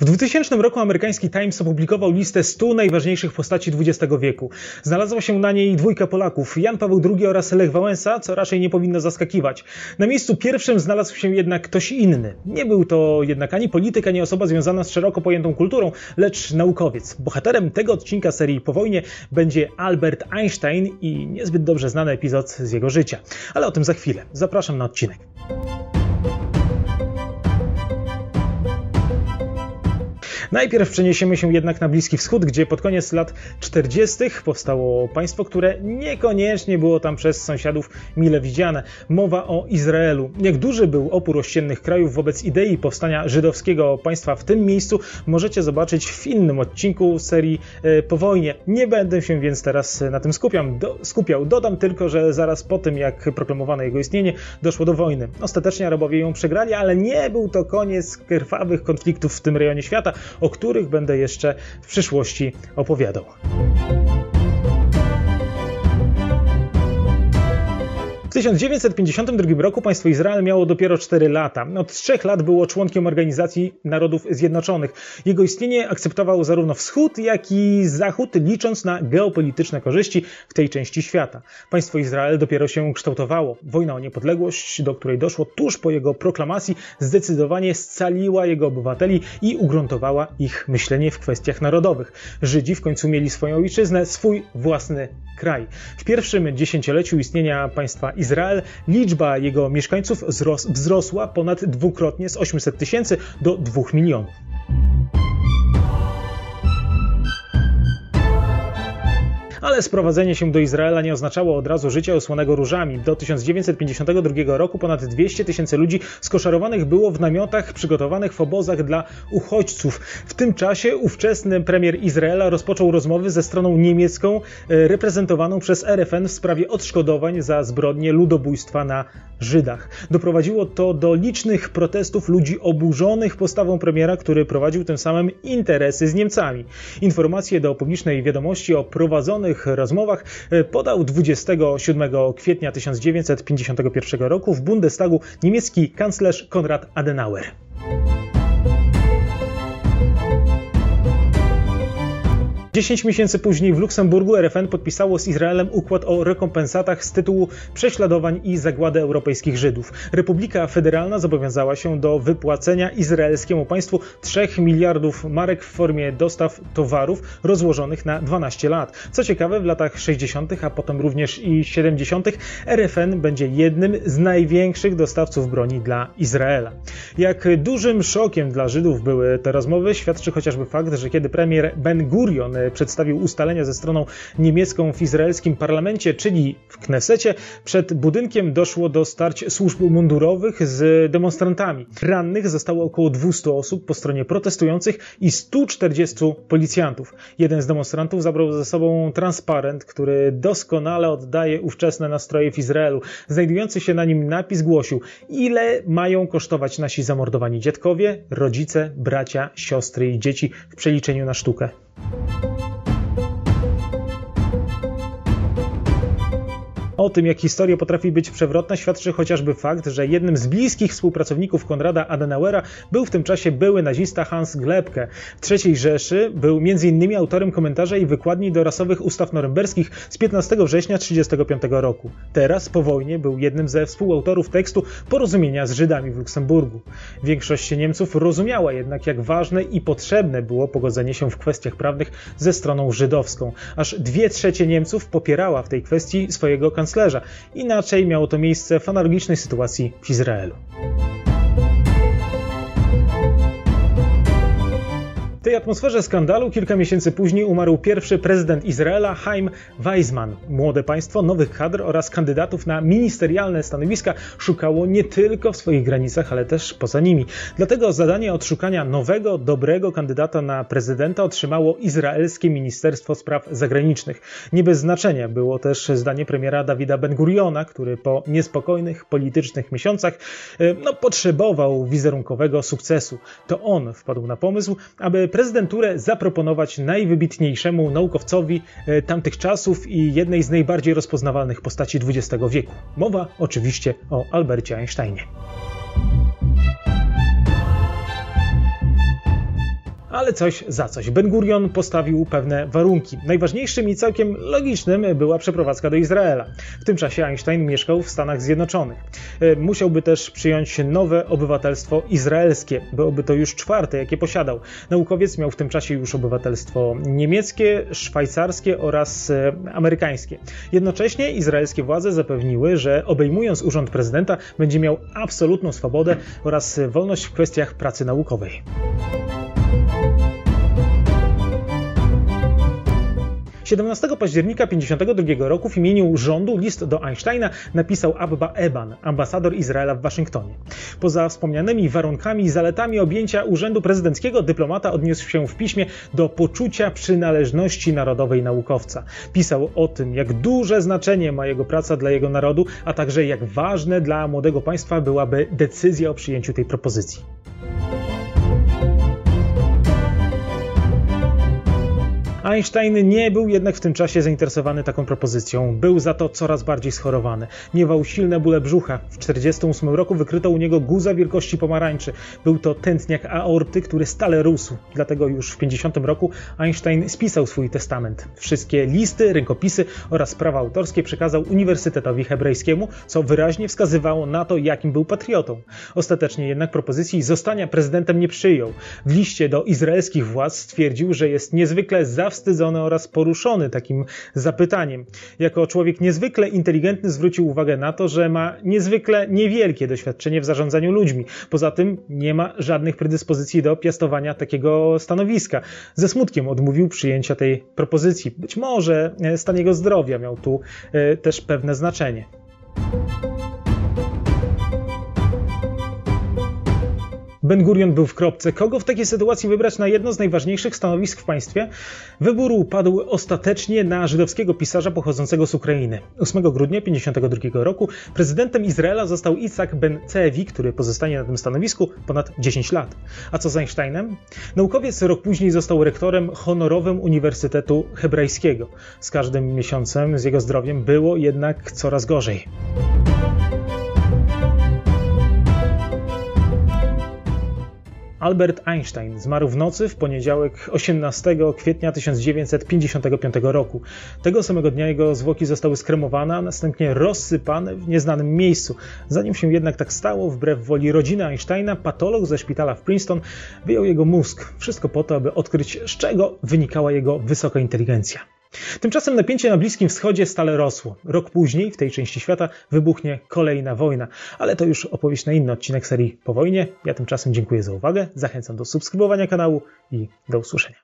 W 2000 roku amerykański Times opublikował listę 100 najważniejszych postaci XX wieku. Znalazła się na niej dwójka Polaków, Jan Paweł II oraz Lech Wałęsa, co raczej nie powinno zaskakiwać. Na miejscu pierwszym znalazł się jednak ktoś inny. Nie był to jednak ani polityk, ani osoba związana z szeroko pojętą kulturą, lecz naukowiec. Bohaterem tego odcinka serii Po wojnie będzie Albert Einstein i niezbyt dobrze znany epizod z jego życia. Ale o tym za chwilę. Zapraszam na odcinek. Najpierw przeniesiemy się jednak na Bliski Wschód, gdzie pod koniec lat 40. powstało państwo, które niekoniecznie było tam przez sąsiadów mile widziane. Mowa o Izraelu. Jak duży był opór ościennych krajów wobec idei powstania żydowskiego państwa w tym miejscu, możecie zobaczyć w innym odcinku serii Po wojnie. Nie będę się więc teraz na tym skupiał. Dodam tylko, że zaraz po tym, jak proklamowano jego istnienie, doszło do wojny. Ostatecznie Arabowie ją przegrali, ale nie był to koniec krwawych konfliktów w tym rejonie świata, o których będę jeszcze w przyszłości opowiadał. W 1952 roku państwo Izrael miało dopiero 4 lata. Od 3 lat było członkiem Organizacji Narodów Zjednoczonych. Jego istnienie akceptował zarówno Wschód, jak i Zachód, licząc na geopolityczne korzyści w tej części świata. Państwo Izrael dopiero się kształtowało. Wojna o niepodległość, do której doszło tuż po jego proklamacji, zdecydowanie scaliła jego obywateli i ugruntowała ich myślenie w kwestiach narodowych. Żydzi w końcu mieli swoją ojczyznę, swój własny kraj. W pierwszym dziesięcioleciu istnienia państwa Izrael liczba jego mieszkańców wzrosła ponad dwukrotnie, z 800 tysięcy do 2 milionów. Ale sprowadzenie się do Izraela nie oznaczało od razu życia osłanego różami. Do 1952 roku ponad 200 tysięcy ludzi skoszarowanych było w namiotach przygotowanych w obozach dla uchodźców. W tym czasie ówczesny premier Izraela rozpoczął rozmowy ze stroną niemiecką reprezentowaną przez RFN w sprawie odszkodowań za zbrodnie ludobójstwa na Żydach. Doprowadziło to do licznych protestów ludzi oburzonych postawą premiera, który prowadził tym samym interesy z Niemcami. Informacje do publicznej wiadomości o prowadzonych rozmowach podał 27 kwietnia 1951 roku w Bundestagu niemiecki kanclerz Konrad Adenauer. Dziesięć miesięcy później w Luksemburgu RFN podpisało z Izraelem układ o rekompensatach z tytułu prześladowań i zagłady europejskich Żydów. Republika Federalna zobowiązała się do wypłacenia izraelskiemu państwu 3 miliardów marek w formie dostaw towarów rozłożonych na 12 lat. Co ciekawe, w latach 60., a potem również i 70. RFN będzie jednym z największych dostawców broni dla Izraela. Jak dużym szokiem dla Żydów były te rozmowy, świadczy chociażby fakt, że kiedy premier Ben-Gurion przedstawił ustalenia ze stroną niemiecką w izraelskim parlamencie, czyli w Knesecie, przed budynkiem doszło do starć służb mundurowych z demonstrantami. Rannych zostało około 200 osób po stronie protestujących i 140 policjantów. Jeden z demonstrantów zabrał ze sobą transparent, który doskonale oddaje ówczesne nastroje w Izraelu. Znajdujący się na nim napis głosił: ile mają kosztować nasi zamordowani dziadkowie, rodzice, bracia, siostry i dzieci w przeliczeniu na sztukę. O tym, jak historia potrafi być przewrotna, świadczy chociażby fakt, że jednym z bliskich współpracowników Konrada Adenauera był w tym czasie były nazista Hans Glebke. W III Rzeszy był m.in. autorem komentarza i wykładni do rasowych ustaw norymberskich z 15 września 1935 roku. Teraz, po wojnie, był jednym ze współautorów tekstu porozumienia z Żydami w Luksemburgu. Większość Niemców rozumiała jednak, jak ważne i potrzebne było pogodzenie się w kwestiach prawnych ze stroną żydowską. Aż 2/3 Niemców popierała w tej kwestii swojego kanclerza. Inaczej miało to miejsce w analogicznej sytuacji w Izraelu. W tej atmosferze skandalu kilka miesięcy później umarł pierwszy prezydent Izraela, Haim Weizmann. Młode państwo nowych kadr oraz kandydatów na ministerialne stanowiska szukało nie tylko w swoich granicach, ale też poza nimi. Dlatego zadanie odszukania nowego, dobrego kandydata na prezydenta otrzymało izraelskie Ministerstwo Spraw Zagranicznych. Nie bez znaczenia było też zdanie premiera Dawida Ben-Guriona, który po niespokojnych politycznych miesiącach potrzebował wizerunkowego sukcesu. To on wpadł na pomysł, aby prezydent prezydenturę zaproponować najwybitniejszemu naukowcowi tamtych czasów i jednej z najbardziej rozpoznawalnych postaci XX wieku. Mowa oczywiście o Albercie Einsteinie. Ale coś za coś. Ben-Gurion postawił pewne warunki. Najważniejszym i całkiem logicznym była przeprowadzka do Izraela. W tym czasie Einstein mieszkał w Stanach Zjednoczonych. Musiałby też przyjąć nowe obywatelstwo izraelskie. Byłoby to już czwarte, jakie posiadał. Naukowiec miał w tym czasie już obywatelstwo niemieckie, szwajcarskie oraz amerykańskie. Jednocześnie izraelskie władze zapewniły, że obejmując urząd prezydenta będzie miał absolutną swobodę oraz wolność w kwestiach pracy naukowej. 17 października 1952 roku w imieniu rządu list do Einsteina napisał Abba Eban, ambasador Izraela w Waszyngtonie. Poza wspomnianymi warunkami i zaletami objęcia urzędu prezydenckiego dyplomata odniósł się w piśmie do poczucia przynależności narodowej naukowca. Pisał o tym, jak duże znaczenie ma jego praca dla jego narodu, a także jak ważne dla młodego państwa byłaby decyzja o przyjęciu tej propozycji. Einstein nie był jednak w tym czasie zainteresowany taką propozycją. Był za to coraz bardziej schorowany. Miewał silne bóle brzucha. W 1948 roku wykryto u niego guza wielkości pomarańczy. Był to tętniak aorty, który stale rósł. Dlatego już w 1950 roku Einstein spisał swój testament. Wszystkie listy, rękopisy oraz prawa autorskie przekazał Uniwersytetowi Hebrajskiemu, co wyraźnie wskazywało na to, jakim był patriotą. Ostatecznie jednak propozycji zostania prezydentem nie przyjął. W liście do izraelskich władz stwierdził, że jest niezwykle zawstydzony oraz poruszony takim zapytaniem. Jako człowiek niezwykle inteligentny zwrócił uwagę na to, że ma niezwykle niewielkie doświadczenie w zarządzaniu ludźmi. Poza tym nie ma żadnych predyspozycji do piastowania takiego stanowiska. Ze smutkiem odmówił przyjęcia tej propozycji. Być może stan jego zdrowia miał tu też pewne znaczenie. Ben-Gurion był w kropce. Kogo w takiej sytuacji wybrać na jedno z najważniejszych stanowisk w państwie? Wybór upadł ostatecznie na żydowskiego pisarza pochodzącego z Ukrainy. 8 grudnia 1952 roku prezydentem Izraela został Izaak Ben-Cwi, który pozostanie na tym stanowisku ponad 10 lat. A co z Einsteinem? Naukowiec rok później został rektorem honorowym Uniwersytetu Hebrajskiego. Z każdym miesiącem z jego zdrowiem było jednak coraz gorzej. Albert Einstein zmarł w nocy w poniedziałek 18 kwietnia 1955 roku. Tego samego dnia jego zwłoki zostały skremowane, a następnie rozsypane w nieznanym miejscu. Zanim się jednak tak stało, wbrew woli rodziny Einsteina, patolog ze szpitala w Princeton wyjął jego mózg. Wszystko po to, aby odkryć, z czego wynikała jego wysoka inteligencja. Tymczasem napięcie na Bliskim Wschodzie stale rosło. Rok później w tej części świata wybuchnie kolejna wojna, ale to już opowieść na inny odcinek serii Po wojnie. Ja tymczasem dziękuję za uwagę, zachęcam do subskrybowania kanału i do usłyszenia.